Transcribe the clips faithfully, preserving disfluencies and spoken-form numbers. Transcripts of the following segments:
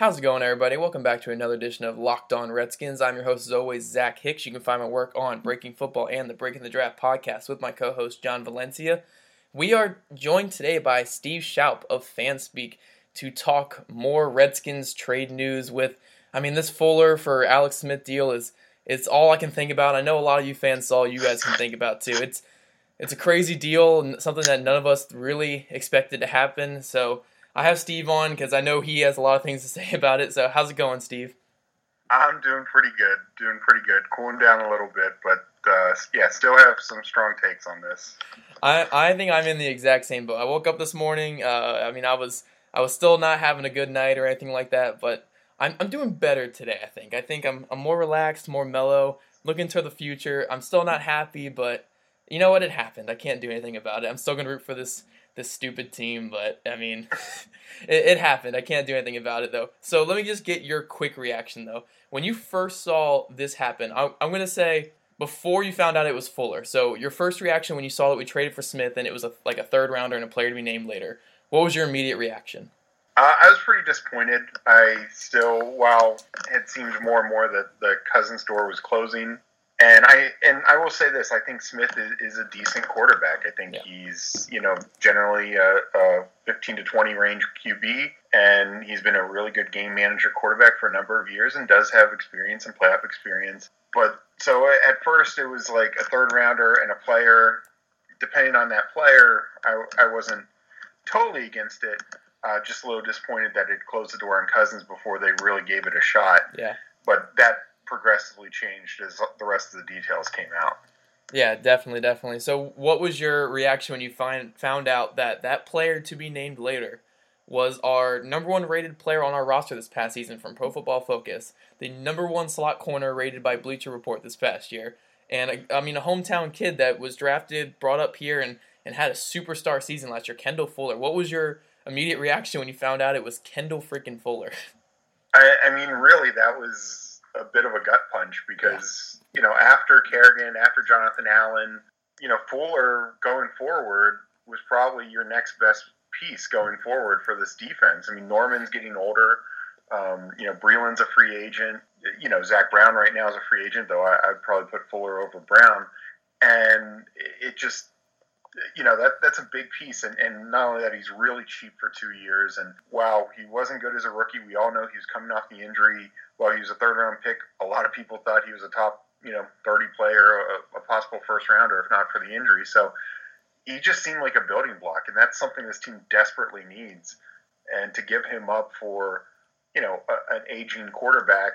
How's it going, everybody? Welcome back to another edition of Locked On Redskins. I'm your host, as always, Zach Hicks. You can find my work on Breaking Football and the Breaking the Draft podcast with my co-host, John Valencia. We are joined today by Steve Shoup of Fanspeak to talk more Redskins trade news with, I mean, this Fuller for Alex Smith deal is it's all I can think about. I know a lot of you fans saw you guys can think about, too. It's it's a crazy deal and something that none of us really expected to happen. So I have Steve on because I know he has a lot of things to say about it. So how's it going, Steve? I'm doing pretty good, doing pretty good. Cooling down a little bit, but Uh, yeah, still have some strong takes on this. I, I think I'm in the exact same boat. I woke up this morning. Uh, I mean, I was I was still not having a good night or anything like that, but I'm I'm doing better today. I think I think I'm I'm more relaxed, more mellow, looking to the future. I'm still not happy, but you know what? It happened. I can't do anything about it. I'm still gonna root for this this stupid team, but I mean, it, it happened. I can't do anything about it though. So let me just get your quick reaction though. When you first saw this happen, I, I'm gonna say. Before you found out it was Fuller. So your first reaction when you saw that we traded for Smith and it was a, like a third rounder and a player to be named later, what was your immediate reaction? Uh, I was pretty disappointed. I still, while it seemed more and more that the Cousins door was closing, and I and I will say this, I think Smith is, is a decent quarterback. I think yeah. he's, you know, generally a, a fifteen to twenty range Q B, and he's been a really good game manager quarterback for a number of years and does have experience and playoff experience. But so at first it was like a third rounder and a player. Depending on that player, I, I wasn't totally against it. Uh, just a little disappointed that it closed the door on Cousins before they really gave it a shot. Yeah. But that progressively changed as the rest of the details came out. Yeah, definitely, definitely. So what was your reaction when you find found out that that player to be named later was our number one rated player on our roster this past season from Pro Football Focus, the number one slot corner rated by Bleacher Report this past year, and I mean a hometown kid that was drafted, brought up here, and, and had a superstar season last year, Kendall Fuller. What was your immediate reaction when you found out it was Kendall freaking Fuller? I, I mean, really, that was a bit of a gut punch because, yeah. you know, after Kerrigan, after Jonathan Allen, you know, Fuller going forward was probably your next best piece going forward for this defense. I mean, Norman's getting older. Um, you know, Breeland's a free agent. You know, Zach Brown right now is a free agent, though I, I'd probably put Fuller over Brown. And it just, you know, that that's a big piece. And, and not only that, he's really cheap for two years. And while he wasn't good as a rookie, we all know he was coming off the injury. While he was a third-round pick, a lot of people thought he was a top, you know, thirty player, a, a possible first-rounder, if not for the injury. So, he just seemed like a building block, and that's something this team desperately needs. And to give him up for, you know, a, an aging quarterback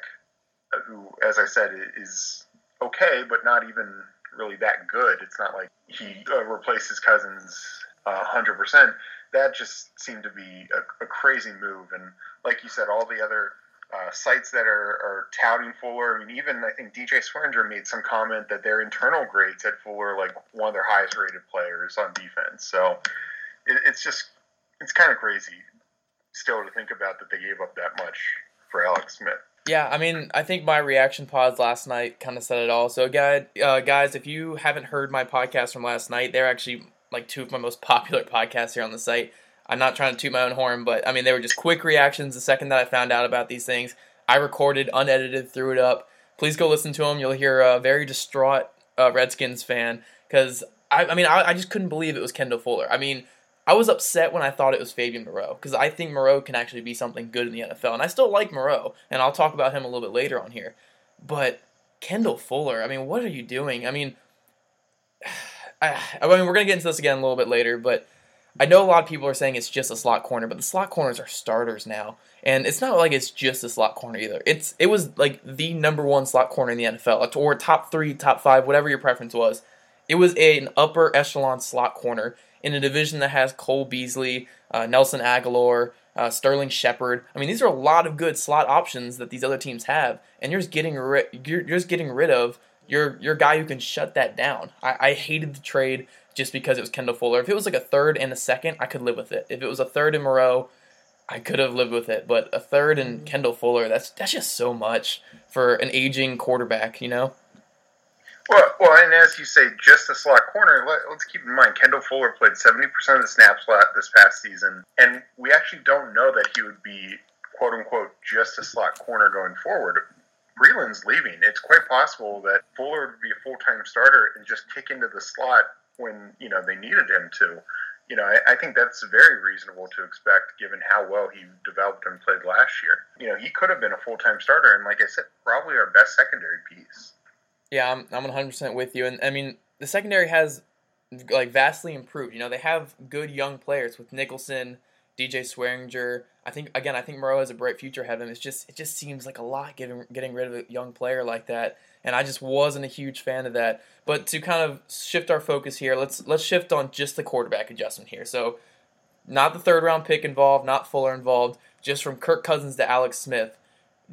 who, as I said, is okay, but not even really that good. It's not like he uh, replaces Cousins uh, one hundred percent. That just seemed to be a, a crazy move. And like you said, all the other uh, sites that are, are touting Fuller, I mean, even I think D J Swearinger made some comment that their internal grades had Fuller like one of their highest rated players on defense. So it, it's just, it's kind of crazy still to think about that they gave up that much for Alex Smith. Yeah, I mean, I think my reaction pods last night kind of said it all. So guys, uh, guys, if you haven't heard my podcast from last night, they're actually like two of my most popular podcasts here on the site. I'm not trying to toot my own horn, but I mean, they were just quick reactions the second that I found out about these things. I recorded, unedited, threw it up. Please go listen to them. You'll hear a very distraught uh, Redskins fan because, I, I mean, I, I just couldn't believe it was Kendall Fuller. I mean, I was upset when I thought it was Fabian Moreau because I think Moreau can actually be something good in the N F L, and I still like Moreau, and I'll talk about him a little bit later on here. But Kendall Fuller, I mean, what are you doing? I mean, I, I mean, we're going to get into this again a little bit later, but I know a lot of people are saying it's just a slot corner, but the slot corners are starters now. And it's not like it's just a slot corner either. It's It was like the number one slot corner in the N F L, or top three, top five, whatever your preference was. It was a, an upper echelon slot corner in a division that has Cole Beasley, uh, Nelson Agholor, uh, Sterling Shepard. I mean, these are a lot of good slot options that these other teams have, and you're just getting, ri- you're, you're just getting rid of your your guy who can shut that down. I, I hated the trade just because it was Kendall Fuller. If it was like a third and a second, I could live with it. If it was a third and Moreau, I could have lived with it. But a third and Kendall Fuller, that's that's just so much for an aging quarterback, you know? Well, well, and as you say, just a slot corner, let, let's keep in mind, Kendall Fuller played seventy percent of the snaps this past season, and we actually don't know that he would be, quote-unquote, just a slot corner going forward. Breeland's leaving. It's quite possible that Fuller would be a full-time starter and just kick into the slot when, you know, they needed him to. You know, I, I think that's very reasonable to expect given how well he developed and played last year. You know, he could have been a full-time starter, and like I said, probably our best secondary piece. Yeah, I'm I'm one hundred percent with you. And, I mean, the secondary has, like, vastly improved. You know, they have good young players with Nicholson, D J Swearinger. I think, again, I think Moreau has a bright future ahead of him. It's just, it just seems like a lot getting getting rid of a young player like that. And I just wasn't a huge fan of that. But to kind of shift our focus here, let's let's shift on just the quarterback adjustment here. So, not the third-round pick involved, not Fuller involved, just from Kirk Cousins to Alex Smith.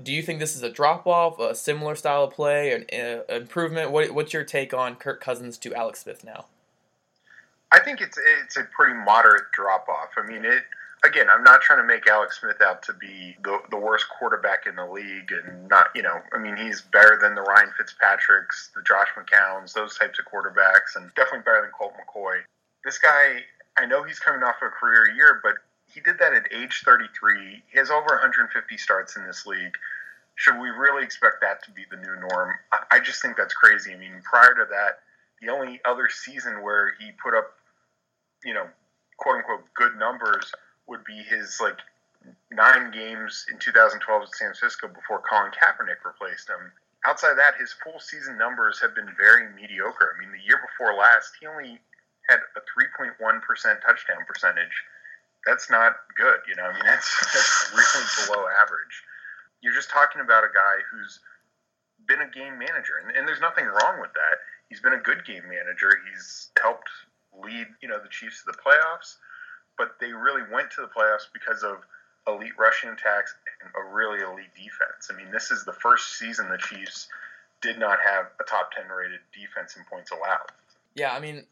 Do you think this is a drop-off, a similar style of play, an uh, improvement? What, what's your take on Kirk Cousins to Alex Smith now? I think it's it's a pretty moderate drop-off. I mean, it again, I'm not trying to make Alex Smith out to be the, the worst quarterback in the league and not, you know, I mean, he's better than the Ryan Fitzpatricks, the Josh McCowns, those types of quarterbacks, and definitely better than Colt McCoy. This guy, I know he's coming off a career year, but he did that at age thirty-three. He has over one hundred fifty starts in this league. Should we really expect that to be the new norm? I just think that's crazy. I mean, prior to that, the only other season where he put up, you know, quote-unquote good numbers would be his, like, nine games in two thousand twelve at San Francisco before Colin Kaepernick replaced him. Outside that, his full season numbers have been very mediocre. I mean, the year before last, he only had a three point one percent touchdown percentage. That's not good, you know. I mean, that's, that's really below average. You're just talking about a guy who's been a game manager, and, and there's nothing wrong with that. He's been a good game manager. He's helped lead, you know, the Chiefs to the playoffs, but they really went to the playoffs because of elite rushing attacks and a really elite defense. I mean, this is the first season the Chiefs did not have a top ten rated defense in points allowed. Yeah, I mean,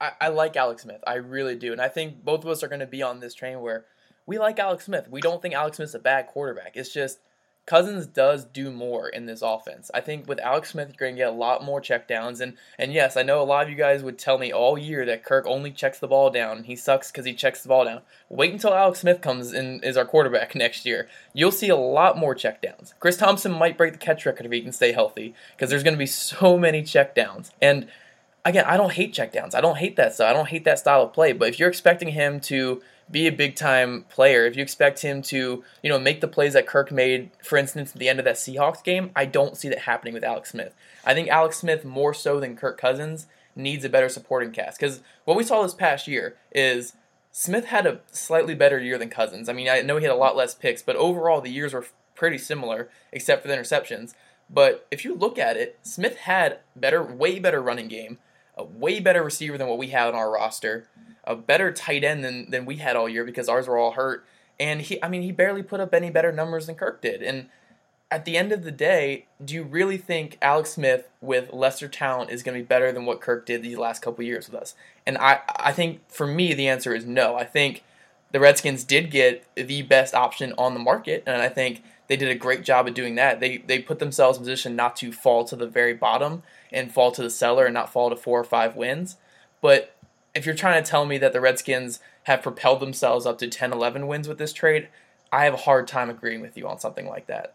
I, I like Alex Smith. I really do. And I think both of us are going to be on this train where we like Alex Smith. We don't think Alex Smith's a bad quarterback. It's just Cousins does do more in this offense. I think with Alex Smith, you're going to get a lot more checkdowns. And, and yes, I know a lot of you guys would tell me all year that Kirk only checks the ball down. He sucks because he checks the ball down. Wait until Alex Smith comes in is our quarterback next year. You'll see a lot more checkdowns. Chris Thompson might break the catch record if he can stay healthy because there's going to be so many checkdowns. And again, I don't hate checkdowns. I don't hate that stuff. I don't hate that style of play. But if you're expecting him to be a big-time player, if you expect him to, you know, make the plays that Kirk made, for instance, at the end of that Seahawks game, I don't see that happening with Alex Smith. I think Alex Smith, more so than Kirk Cousins, needs a better supporting cast. Because what we saw this past year is Smith had a slightly better year than Cousins. I mean, I know he had a lot less picks, but overall the years were pretty similar, except for the interceptions. But if you look at it, Smith had better, way better running game, a way better receiver than what we have on our roster, a better tight end than, than we had all year because ours were all hurt. And he, I mean, he barely put up any better numbers than Kirk did. And at the end of the day, do you really think Alex Smith with lesser talent is going to be better than what Kirk did these last couple years with us? And I, I think for me, the answer is no. I think the Redskins did get the best option on the market, and I think they did a great job of doing that. They they put themselves in position not to fall to the very bottom and fall to the cellar and not fall to four or five wins. But if you're trying to tell me that the Redskins have propelled themselves up to ten, eleven wins with this trade, I have a hard time agreeing with you on something like that.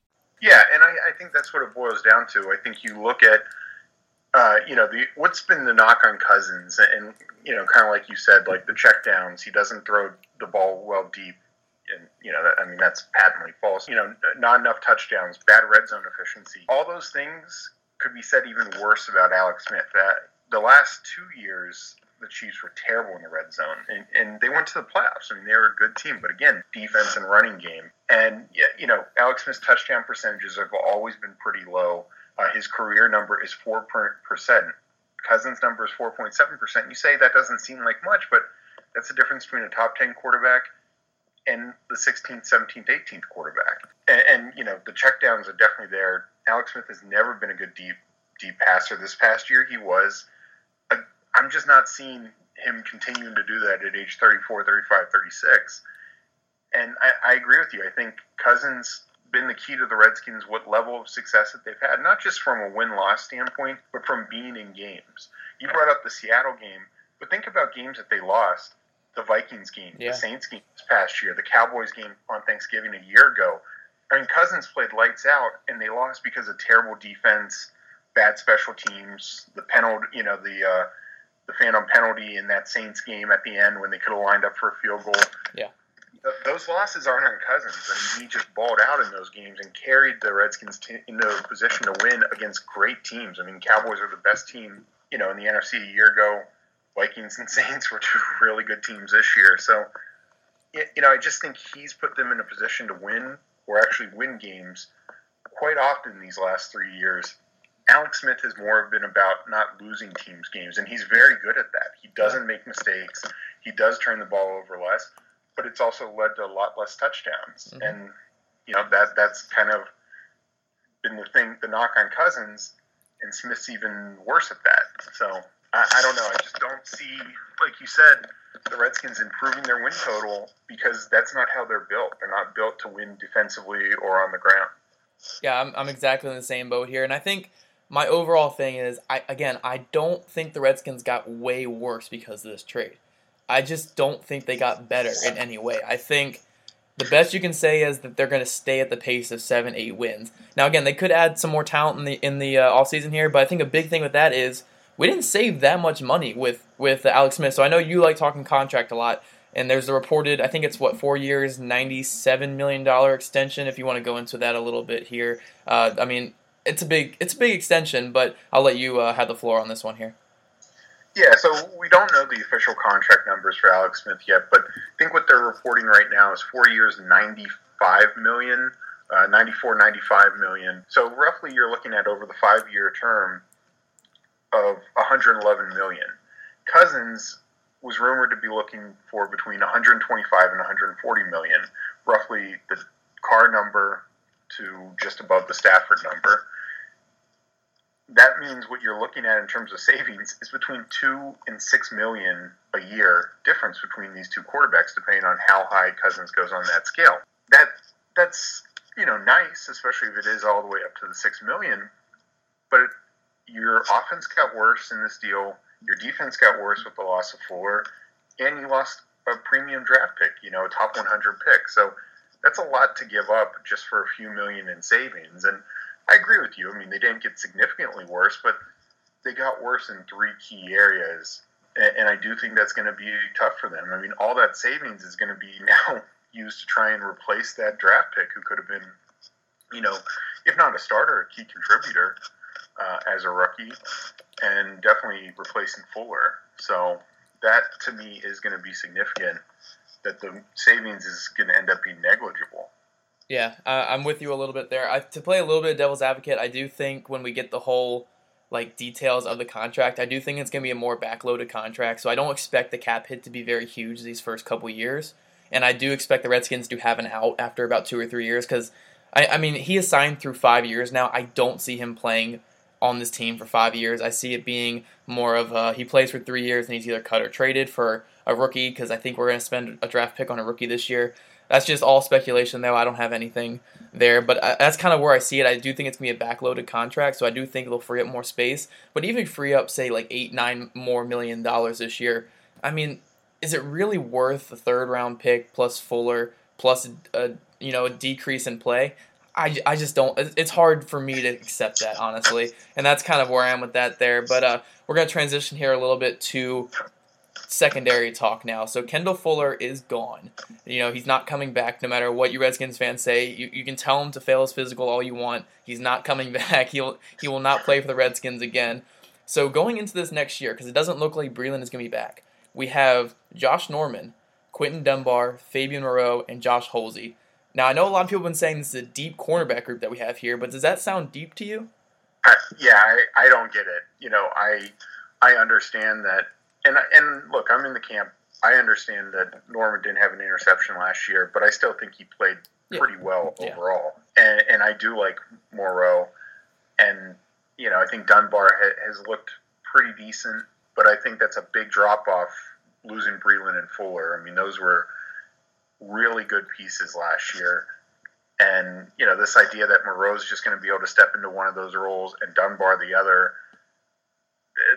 Yeah, and I, I think that's what it boils down to. I think you look at, uh, you know, the what's been the knock on Cousins, and, you know, kind of like you said, like the checkdowns. He doesn't throw the ball well deep, and, you know, that, I mean, that's patently false. You know, not enough touchdowns, bad red zone efficiency. All those things could be said even worse about Alex Smith. That the last two years, the Chiefs were terrible in the red zone, and, and they went to the playoffs. I mean, they were a good team, but again, defense and running game. And, you know, Alex Smith's touchdown percentages have always been pretty low. Uh, his career number is four percent. Cousins' number is four point seven percent. You say that doesn't seem like much, but that's the difference between a top ten quarterback and the sixteenth, seventeenth, eighteenth quarterback. And, and you know, the checkdowns are definitely there. Alex Smith has never been a good deep deep passer. This past year he was. A, I'm just not seeing him continuing to do that at age thirty-four, thirty-five, thirty-six. And I, I agree with you. I think Cousins been the key to the Redskins, what level of success that they've had, not just from a win-loss standpoint, but from being in games. You brought up the Seattle game, but think about games that they lost. The Vikings game, yeah. The Saints game this past year, the Cowboys game on Thanksgiving a year ago. I mean, Cousins played lights out, and they lost because of terrible defense, bad special teams, the penalty, you know, the uh, the phantom penalty in that Saints game at the end when they could have lined up for a field goal. Yeah. Those losses aren't on Cousins. I mean, he just balled out in those games and carried the Redskins t- into a position to win against great teams. I mean, Cowboys are the best team, you know, in the N F C a year ago. Vikings and Saints were two really good teams this year. So, you know, I just think he's put them in a position to win or actually win games quite often these last three years. Alex Smith has more been about not losing teams games, and he's very good at that. He doesn't make mistakes. He does turn the ball over less. But it's also led to a lot less touchdowns. Mm-hmm. And, you know, that that's kind of been the thing, the knock on Cousins, and Smith's even worse at that. So, I, I don't know. I just don't see, like you said, the Redskins improving their win total because that's not how they're built. They're not built to win defensively or on the ground. Yeah, I'm, I'm exactly in the same boat here. And I think my overall thing is, I again, I don't think the Redskins got way worse because of this trade. I just don't think they got better in any way. I think the best you can say is that they're going to stay at the pace of seven, eight wins. Now, again, they could add some more talent in the in the uh, offseason here, but I think a big thing with that is we didn't save that much money with, with Alex Smith. So I know you like talking contract a lot, and there's a reported, I think it's, what, four years, ninety-seven million dollars extension, if you want to go into that a little bit here. Uh, I mean, it's a big it's a big extension, but I'll let you uh, have the floor on this one here. Yeah, so we don't know the official contract numbers for Alex Smith yet, but I think what they're reporting right now is four years, ninety-five million dollars, uh, ninety-four, ninety-five million dollars. So roughly you're looking at over the five-year term of one hundred eleven million dollars. Cousins was rumored to be looking for between one hundred twenty-five and one hundred forty million dollars, roughly the Carr number to just above the Stafford number. That means what you're looking at in terms of savings is between two and six million a year difference between these two quarterbacks, depending on how high Cousins goes on that scale. That that's you know nice, especially if it is all the way up to the six million. But your offense got worse in this deal. Your defense got worse with the loss of Fuller, and you lost a premium draft pick, you know, a top one hundred pick. So that's a lot to give up just for a few million in savings. And I agree with you. I mean, they didn't get significantly worse, but they got worse in three key areas, and I do think that's going to be tough for them. I mean, all that savings is going to be now used to try and replace that draft pick who could have been, you know, if not a starter, a key contributor uh, as a rookie, and definitely replacing Fuller. So that, to me, is going to be significant, that the savings is going to end up being negligible. Yeah, uh, I'm with you a little bit there. I, to play a little bit of devil's advocate, I do think when we get the whole like details of the contract, I do think it's going to be a more backloaded contract. So I don't expect the cap hit to be very huge these first couple years. And I do expect the Redskins to have an out after about two or three years because, I, I mean, he is signed through five years now. I don't see him playing on this team for five years. I see it being more of a, he plays for three years and he's either cut or traded for a rookie because I think we're going to spend a draft pick on a rookie this year. That's just all speculation, though. I don't have anything there. But I, that's kind of where I see it. I do think it's going to be a backloaded contract, so I do think it'll free up more space. But even free up, say, like eight, nine more million dollars this year, I mean, is it really worth a third-round pick plus Fuller plus, a, you know, a decrease in play? I, I just don't. It's hard for me to accept that, honestly. And that's kind of where I am with that there. But uh, we're going to transition here a little bit to secondary talk now. So Kendall Fuller is gone. You know, he's not coming back no matter what you Redskins fans say. You you can tell him to fail his physical all you want. He's not coming back. He'll he will not play for the Redskins again. So going into this next year, because it doesn't look like Breeland is going to be back, we have Josh Norman, Quentin Dunbar, Fabian Moreau, and Josh Holsey. Now, I know a lot of people have been saying this is a deep cornerback group that we have here, but does that sound deep to you? I, yeah, I, I don't get it. You know, I I understand that. And, and look, I'm in the camp. I understand that Norman didn't have an interception last year, but I still think he played pretty yeah. well yeah. overall. And, and I do like Moreau. And, you know, I think Dunbar ha- has looked pretty decent, but I think that's a big drop-off losing Breeland and Fuller. I mean, those were really good pieces last year. And, you know, this idea that Moreau's just going to be able to step into one of those roles and Dunbar the other,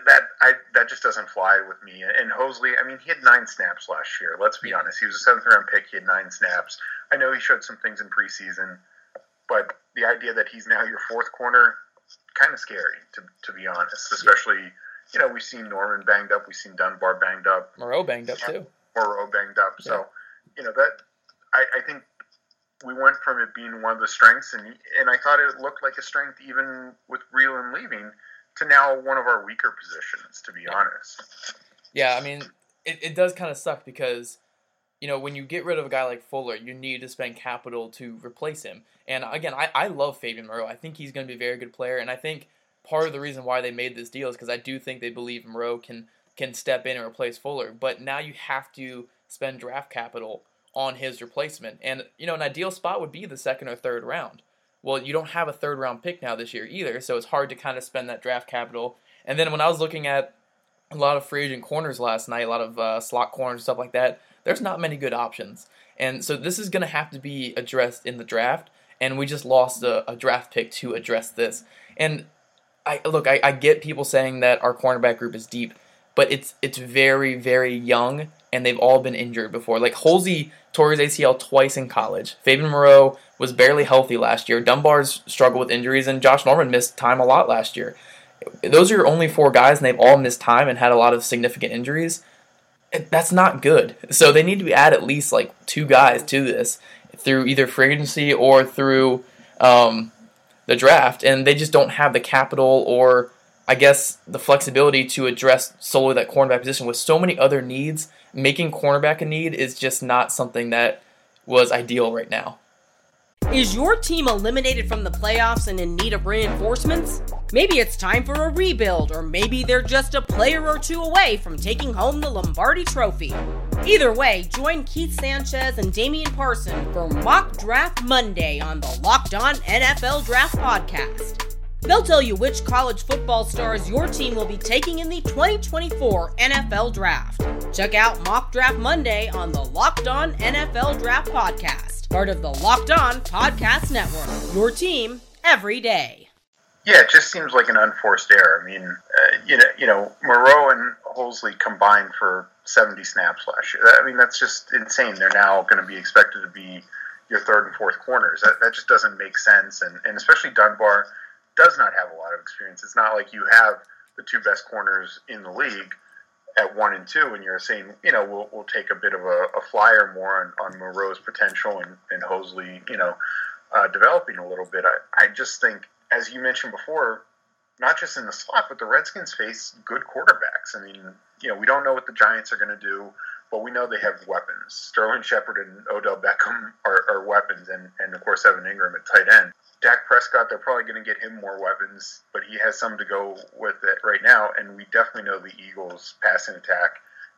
that I that just doesn't fly with me. And Holsey, I mean, he had nine snaps last year. Let's be honest. He was a seventh-round pick. He had nine snaps. I know he showed some things in preseason, but the idea that he's now your fourth corner, kind of scary, to to be honest, especially – you know, we've seen Norman banged up. We've seen Dunbar banged up. Moreau banged up, too. Moreau banged up. Yeah. So, you know, that I, I think we went from it being one of the strengths, and and I thought it looked like a strength even with Breeland leaving, to now one of our weaker positions, to be yeah. honest. Yeah, I mean, it, it does kind of suck because, you know, when you get rid of a guy like Fuller, you need to spend capital to replace him. And, again, I, I love Fabian Moreau. I think he's going to be a very good player, and I think part of the reason why they made this deal is because I do think they believe Moreau can can step in and replace Fuller. But now you have to spend draft capital on his replacement. And, you know, an ideal spot would be the second or third round. Well, you don't have a third-round pick now this year either, so it's hard to kind of spend that draft capital. And then when I was looking at a lot of free agent corners last night, a lot of uh, slot corners and stuff like that, there's not many good options. And so this is going to have to be addressed in the draft, and we just lost a, a draft pick to address this. And I, look, I, I get people saying that our cornerback group is deep, but it's it's very, very young, and they've all been injured before. Like, Holsey tore his A C L twice in college. Fabian Moreau was barely healthy last year. Dunbar's struggled with injuries, and Josh Norman missed time a lot last year. Those are your only four guys, and they've all missed time and had a lot of significant injuries. That's not good. So they need to add at least, like, two guys to this through either free agency or through Um, the draft, and they just don't have the capital or, I guess, the flexibility to address solely that cornerback position with so many other needs. Making cornerback a need is just not something that was ideal right now. Is your team eliminated from the playoffs and in need of reinforcements? Maybe it's time for a rebuild, or maybe they're just a player or two away from taking home the Lombardi Trophy. Either way, join Keith Sanchez and Damian Parson for Mock Draft Monday on the Locked On N F L Draft Podcast. They'll tell you which college football stars your team will be taking in the twenty twenty-four N F L Draft. Check out Mock Draft Monday on the Locked On N F L Draft Podcast, part of the Locked On Podcast Network, your team every day. Yeah, it just seems like an unforced error. I mean, uh, you know, you know, Moreau and Holsey combined for seventy snaps last year. I mean, that's just insane. They're now going to be expected to be your third and fourth corners. That, that just doesn't make sense. And, and especially Dunbar does not have a lot of experience. It's not like you have the two best corners in the league at one and two, and you're saying, you know, we'll we'll take a bit of a, a flyer more on, on Moreau's potential and, and Holsey, you know, uh, developing a little bit. I, I just think, as you mentioned before, not just in the slot, but the Redskins face good quarterbacks. I mean, you know, we don't know what the Giants are going to do, but we know they have weapons. Sterling Shepard and Odell Beckham are, are weapons, and, and, of course, Evan Ingram at tight end. Dak Prescott, they're probably going to get him more weapons, but he has some to go with it right now, and we definitely know the Eagles' passing attack.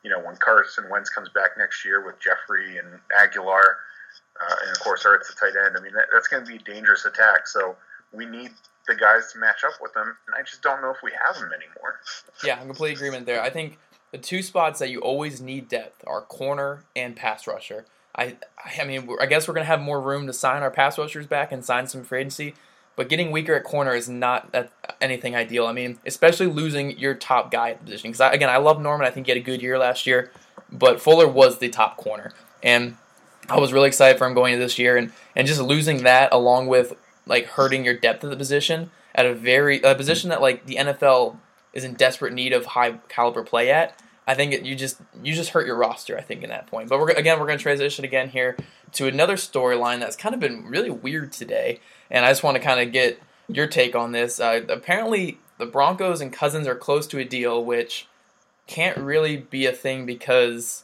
You know, when Carson Wentz comes back next year with Jeffrey and Aguilar, uh, and, of course, Ertz at tight end, I mean, that, that's going to be a dangerous attack, so we need the guys to match up with them, and I just don't know if we have them anymore. Yeah, I'm complete agreement there. I think the two spots that you always need depth are corner and pass rusher. I I mean, I guess we're going to have more room to sign our pass rushers back and sign some free agency, but getting weaker at corner is not anything ideal. I mean, especially losing your top guy at the position. Because, again, I love Norman. I think he had a good year last year, but Fuller was the top corner, and I was really excited for him going into this year, and, and just losing that along with like hurting your depth of the position at a very a position that like the N F L is in desperate need of high caliber play at. I think it, you just you just hurt your roster, I think, in that point. But we're again, we're going to transition again here to another storyline that's kind of been really weird today, and I just want to kind of get your take on this. Uh, apparently, the Broncos and Cousins are close to a deal, which can't really be a thing because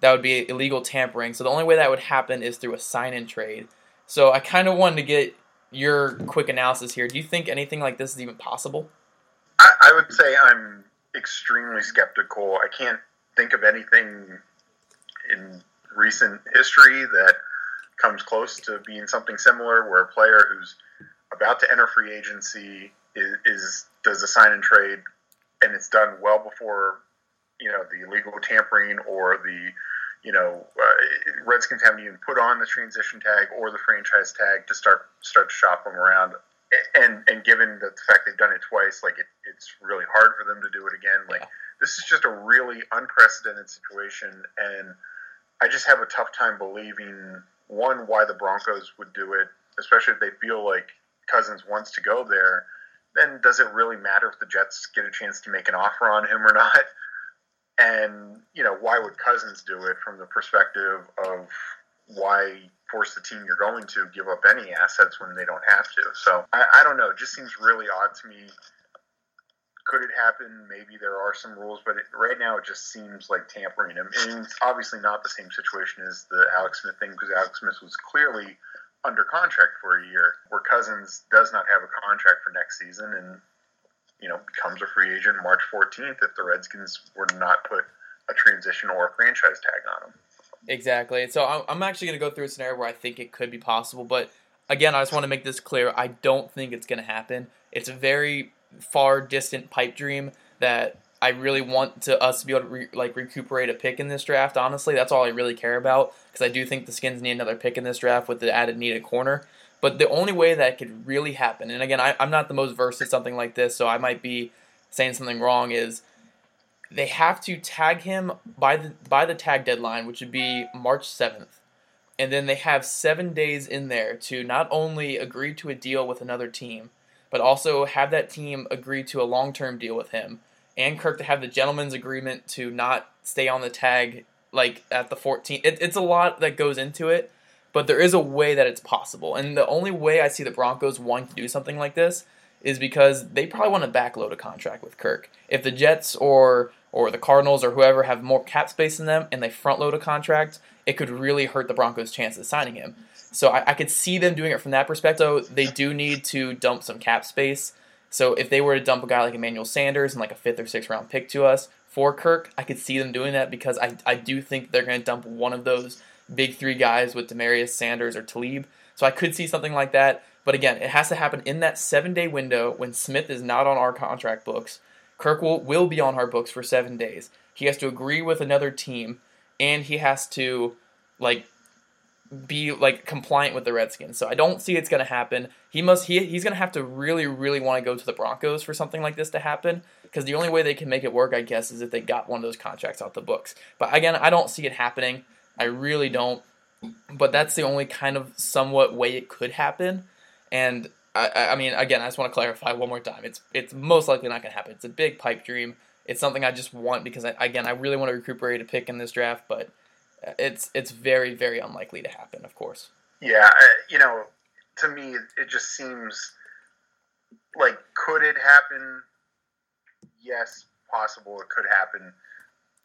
that would be illegal tampering. So the only way that would happen is through a sign-in trade. So I kind of wanted to get your quick analysis here. Do you think anything like this is even possible? I, I would say I'm extremely skeptical. I can't think of anything in recent history that comes close to being something similar where a player who's about to enter free agency is, is does a sign-in trade, and it's done well before, you know, the illegal tampering or the, you know, uh, Redskins haven't even put on the transition tag or the franchise tag to start start to shop them around. And and given the fact they've done it twice, like, it, it's really hard for them to do it again. Like, this is just a really unprecedented situation, and I just have a tough time believing, one, why the Broncos would do it, especially if they feel like Cousins wants to go there. Then does it really matter if the Jets get a chance to make an offer on him or not? And, you know, why would Cousins do it from the perspective of why force the team you're going to give up any assets when they don't have to? So, I, I don't know. It just seems really odd to me. Could it happen? Maybe there are some rules, but it, right now it just seems like tampering. I mean, it's obviously not the same situation as the Alex Smith thing, because Alex Smith was clearly under contract for a year, where Cousins does not have a contract for next season and, you know, becomes a free agent March fourteenth if the Redskins were not put a transition or a franchise tag on him. Exactly. So I'm actually going to go through a scenario where I think it could be possible, but again, I just want to make this clear. I don't think it's going to happen. It's a very far distant pipe dream that I really want to us to be able to re, like recuperate a pick in this draft. Honestly, that's all I really care about, because I do think the Skins need another pick in this draft with the added need at corner. But the only way that could really happen, and again, I, I'm not the most versed in something like this, so I might be saying something wrong, is they have to tag him by the by the tag deadline, which would be March seventh. And then they have seven days in there to not only agree to a deal with another team, but also have that team agree to a long-term deal with him, and Kirk to have the gentleman's agreement to not stay on the tag like at the fourteenth. It, it's a lot that goes into it, but there is a way that it's possible. And the only way I see the Broncos wanting to do something like this is because they probably want to backload a contract with Kirk. If the Jets or or the Cardinals or whoever have more cap space in them and they front-load a contract, it could really hurt the Broncos' chances of signing him. So I, I could see them doing it from that perspective. So they do need to dump some cap space. So if they were to dump a guy like Emmanuel Sanders and like a fifth or sixth round pick to us for Kirk, I could see them doing that, because I, I do think they're going to dump one of those big three guys with Demaryius, Sanders, or Talib. So I could see something like that. But again, it has to happen in that seven-day window when Smith is not on our contract books. Kirk will, will be on our books for seven days. He has to agree with another team, and he has to like be like compliant with the Redskins. So I don't see it's going to happen. He must he he's going to have to really really want to go to the Broncos for something like this to happen, because the only way they can make it work, I guess, is if they got one of those contracts off the books. But again, I don't see it happening. I really don't. But that's the only kind of somewhat way it could happen. And I I mean, again, I just want to clarify one more time. It's it's most likely not going to happen. It's a big pipe dream. It's something I just want because I, again, I really want to recuperate a pick in this draft, but It's it's very, very unlikely to happen, of course. Yeah, I, you know, to me, it just seems like, could it happen? Yes, possible, it could happen.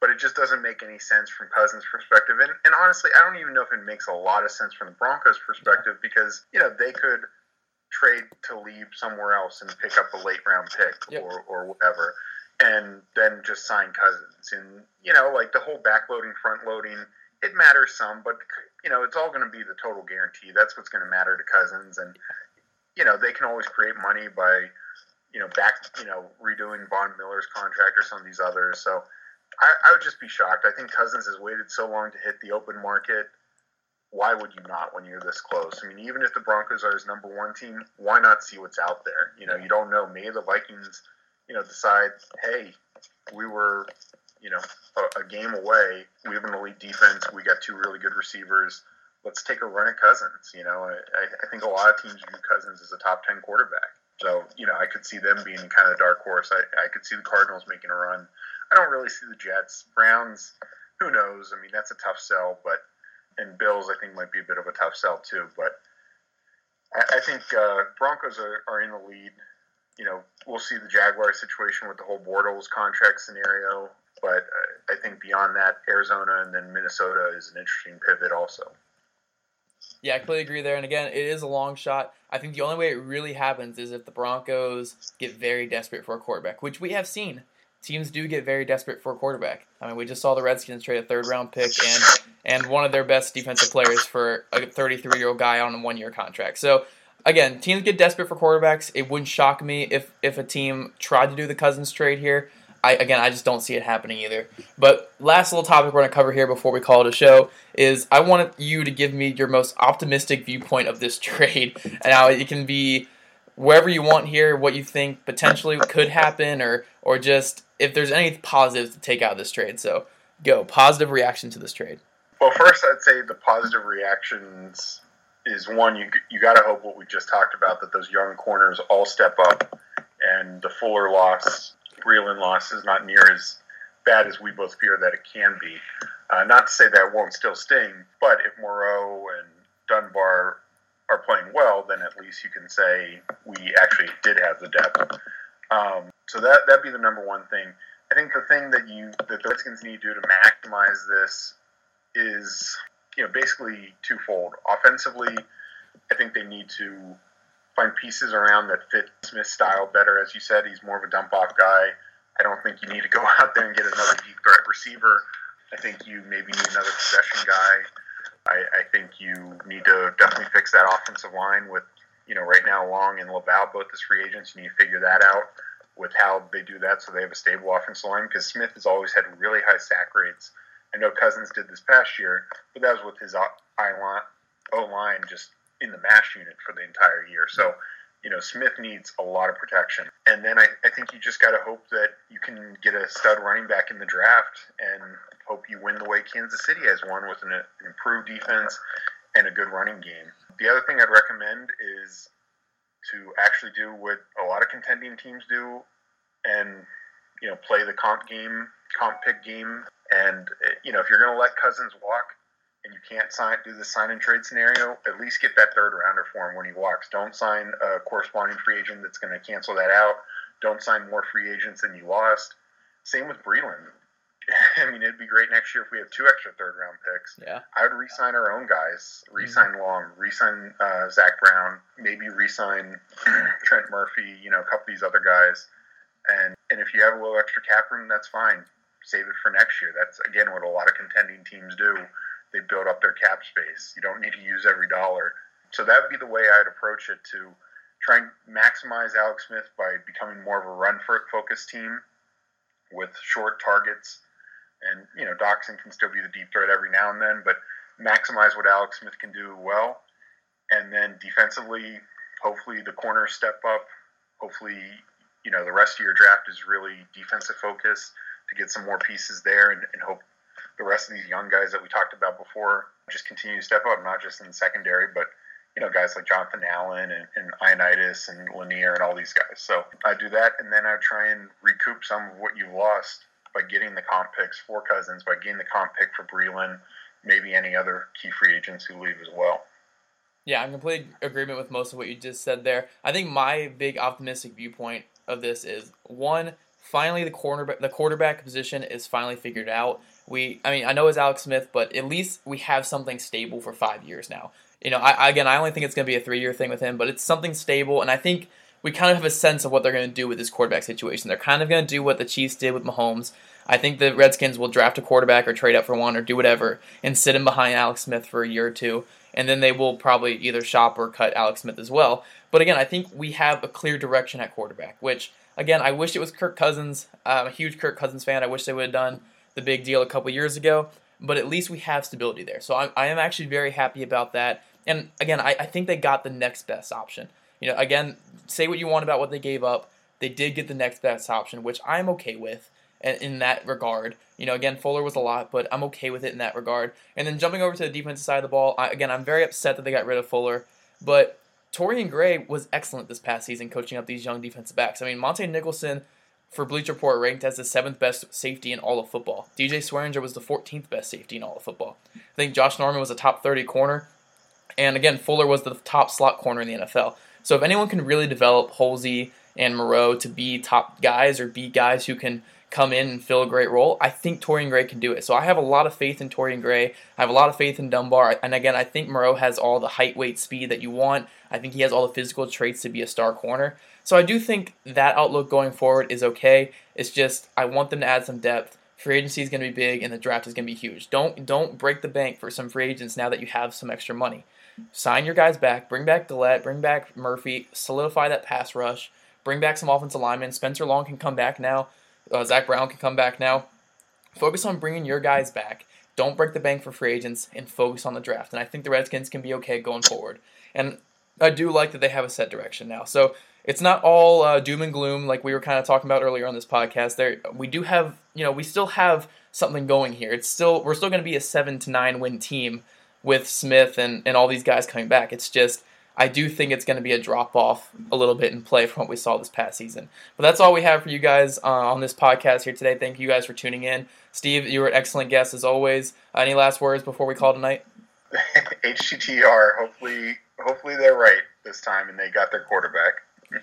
But it just doesn't make any sense from Cousins' perspective. And, and honestly, I don't even know if it makes a lot of sense from the Broncos' perspective, because, you know, they could trade Talib somewhere else and pick up a late-round pick, yep, or, or whatever, and then just sign Cousins. And, you know, like the whole backloading, front-loading, it matters some, but, you know, it's all going to be the total guarantee. That's what's going to matter to Cousins. And, you know, they can always create money by, you know, back, you know, redoing Von Miller's contract or some of these others. So I, I would just be shocked. I think Cousins has waited so long to hit the open market. Why would you not when you're this close? I mean, even if the Broncos are his number one team, why not see what's out there? You know, you don't know. Maybe the Vikings, you know, decide, hey, we were, you know, a, a game away. We have an elite defense. We got two really good receivers. Let's take a run at Cousins. You know, I, I think a lot of teams view Cousins as a top ten quarterback. So, you know, I could see them being kind of a dark horse. I, I could see the Cardinals making a run. I I don't really see the Jets. Browns, who knows? I mean, that's a tough sell, but and Bills, I think, might be a bit of a tough sell too. But I, I think uh, Broncos are, are in the lead. You know, we'll see the Jaguar situation with the whole Bortles contract scenario. But uh, I think beyond that, Arizona and then Minnesota is an interesting pivot also. Yeah, I completely agree there. And again, it is a long shot. I think the only way it really happens is if the Broncos get very desperate for a quarterback, which we have seen. Teams do get very desperate for a quarterback. I mean, we just saw the Redskins trade a third-round pick and and one of their best defensive players for a thirty-three-year-old guy on a one-year contract. So, again, teams get desperate for quarterbacks. It wouldn't shock me if, if a team tried to do the Cousins trade here. I, again, I just don't see it happening either. But last little topic we're going to cover here before we call it a show is I wanted you to give me your most optimistic viewpoint of this trade. And now it can be wherever you want here, what you think potentially could happen, or or just if there's any positives to take out of this trade. So go, positive reaction to this trade. Well, first I'd say the positive reactions is, one, you you got to hope what we just talked about, that those young corners all step up and the Fuller loss, Breeland loss is not near as bad as we both fear that it can be. Uh, not to say that it won't still sting, but if Moreau and Dunbar are playing well, then at least you can say we actually did have the depth. Um, so that, that'd be the number one thing. I think the thing that you that the Redskins need to do to maximize this is, you know, basically twofold. Offensively, I think they need to find pieces around that fit Smith's style better. As you said, he's more of a dump-off guy. I don't think you need to go out there and get another deep threat receiver. I think you maybe need another possession guy. I, I think you need to definitely fix that offensive line with, you know, right now Long and Laval, both as free agents. You need to figure that out with how they do that so they have a stable offensive line, because Smith has always had really high sack rates. I know Cousins did this past year, but that was with his O-line just in the MASH unit for the entire year. So, you know, Smith needs a lot of protection. And then I, I think you just got to hope that you can get a stud running back in the draft and hope you win the way Kansas City has won, with an, an improved defense and a good running game. The other thing I'd recommend is to actually do what a lot of contending teams do and, you know, play the comp game, comp pick game. And, you know, if you're going to let Cousins walk, and you can't sign, do the sign-and-trade scenario, at least get that third-rounder for him when he walks. Don't sign a corresponding free agent that's going to cancel that out. Don't sign more free agents than you lost. Same with Breeland. I mean, it'd be great next year if we have two extra third-round picks. Yeah, I would re-sign our own guys, re-sign mm-hmm. Long, re-sign uh, Zach Brown, maybe re-sign Trent Murphy, you know, a couple of these other guys. And, and if you have a little extra cap room, that's fine. Save it for next year. That's, again, what a lot of contending teams do. They build up their cap space. You don't need to use every dollar. So that would be the way I'd approach it, to try and maximize Alex Smith by becoming more of a run-focused team with short targets. And, you know, Doxson can still be the deep threat every now and then, but maximize what Alex Smith can do well. And then defensively, hopefully the corners step up. Hopefully, you know, the rest of your draft is really defensive focused, to get some more pieces there and, and hope the rest of these young guys that we talked about before just continue to step up, not just in the secondary, but, you know, guys like Jonathan Allen and, and Ioannidis and Lanier and all these guys. So I do that, and then I try and recoup some of what you've lost by getting the comp picks for Cousins, by getting the comp pick for Breeland, maybe any other key free agents who leave as well. Yeah, I'm in complete agreement with most of what you just said there. I think my big optimistic viewpoint of this is, one, finally the cornerback, the quarterback position is finally figured out. We, I mean, I know it's Alex Smith, but at least we have something stable for five years now. You know, I, again, I only think it's going to be a three-year thing with him, but it's something stable, and I think we kind of have a sense of what they're going to do with this quarterback situation. They're kind of going to do what the Chiefs did with Mahomes. I think the Redskins will draft a quarterback or trade up for one or do whatever and sit him behind Alex Smith for a year or two, and then they will probably either shop or cut Alex Smith as well. But again, I think we have a clear direction at quarterback, which, again, I wish it was Kirk Cousins. I'm a huge Kirk Cousins fan. I wish they would have done the big deal a couple years ago, but at least we have stability there. So I'm, I am actually very happy about that. And again, I, I think they got the next best option. You know, again, say what you want about what they gave up. They did get the next best option, which I'm okay with in, in that regard. You know, again, Fuller was a lot, but I'm okay with it in that regard. And then jumping over to the defensive side of the ball, I, again, I'm very upset that they got rid of Fuller, but Torian Gray was excellent this past season coaching up these young defensive backs. I mean, Monte Nicholson for Bleacher Report ranked as the seventh best safety in all of football. D J Swearinger was the fourteenth best safety in all of football. I think Josh Norman was a top thirty corner. And again, Fuller was the top slot corner in the N F L. So if anyone can really develop Holsey and Moreau to be top guys or be guys who can come in and fill a great role, I think Torian Gray can do it. So I have a lot of faith in Torian Gray. I have a lot of faith in Dunbar. And again, I think Moreau has all the height, weight, speed that you want. I think he has all the physical traits to be a star corner. So I do think that outlook going forward is okay. It's just I want them to add some depth. Free agency is going to be big, and the draft is going to be huge. Don't don't break the bank for some free agents now that you have some extra money. Sign your guys back. Bring back Dillette. Bring back Murphy. Solidify that pass rush. Bring back some offensive linemen. Spencer Long can come back now. Uh, Zach Brown can come back now. Focus on bringing your guys back. Don't break the bank for free agents and focus on the draft. And I think the Redskins can be okay going forward. And I do like that they have a set direction now. So it's not all uh, doom and gloom like we were kind of talking about earlier on this podcast. There, we do have, you know, we still have something going here. It's still we're still going to be a seven to nine win team with Smith and, and all these guys coming back. It's just I do think it's going to be a drop-off a little bit in play from what we saw this past season. But that's all we have for you guys uh, on this podcast here today. Thank you guys for tuning in. Steve, you were an excellent guest as always. Uh, any last words before we call tonight? H T T R. Hopefully, hopefully they're right this time and they got their quarterback. You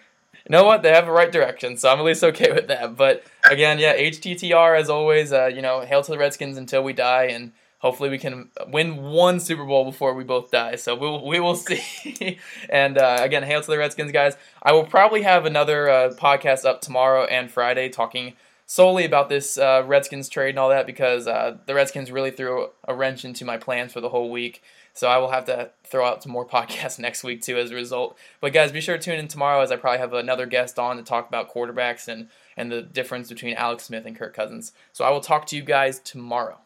know what? They have the right direction, so I'm at least okay with that. But again, yeah, H T T R as always. Uh, you know, hail to the Redskins until we die, and hopefully we can win one Super Bowl before we both die. So we'll, we will see. And uh, again, hail to the Redskins, guys. I will probably have another uh, podcast up tomorrow and Friday talking solely about this uh, Redskins trade and all that because uh, the Redskins really threw a wrench into my plans for the whole week. So I will have to throw out some more podcasts next week too as a result. But guys, be sure to tune in tomorrow as I probably have another guest on to talk about quarterbacks and, and the difference between Alex Smith and Kirk Cousins. So I will talk to you guys tomorrow.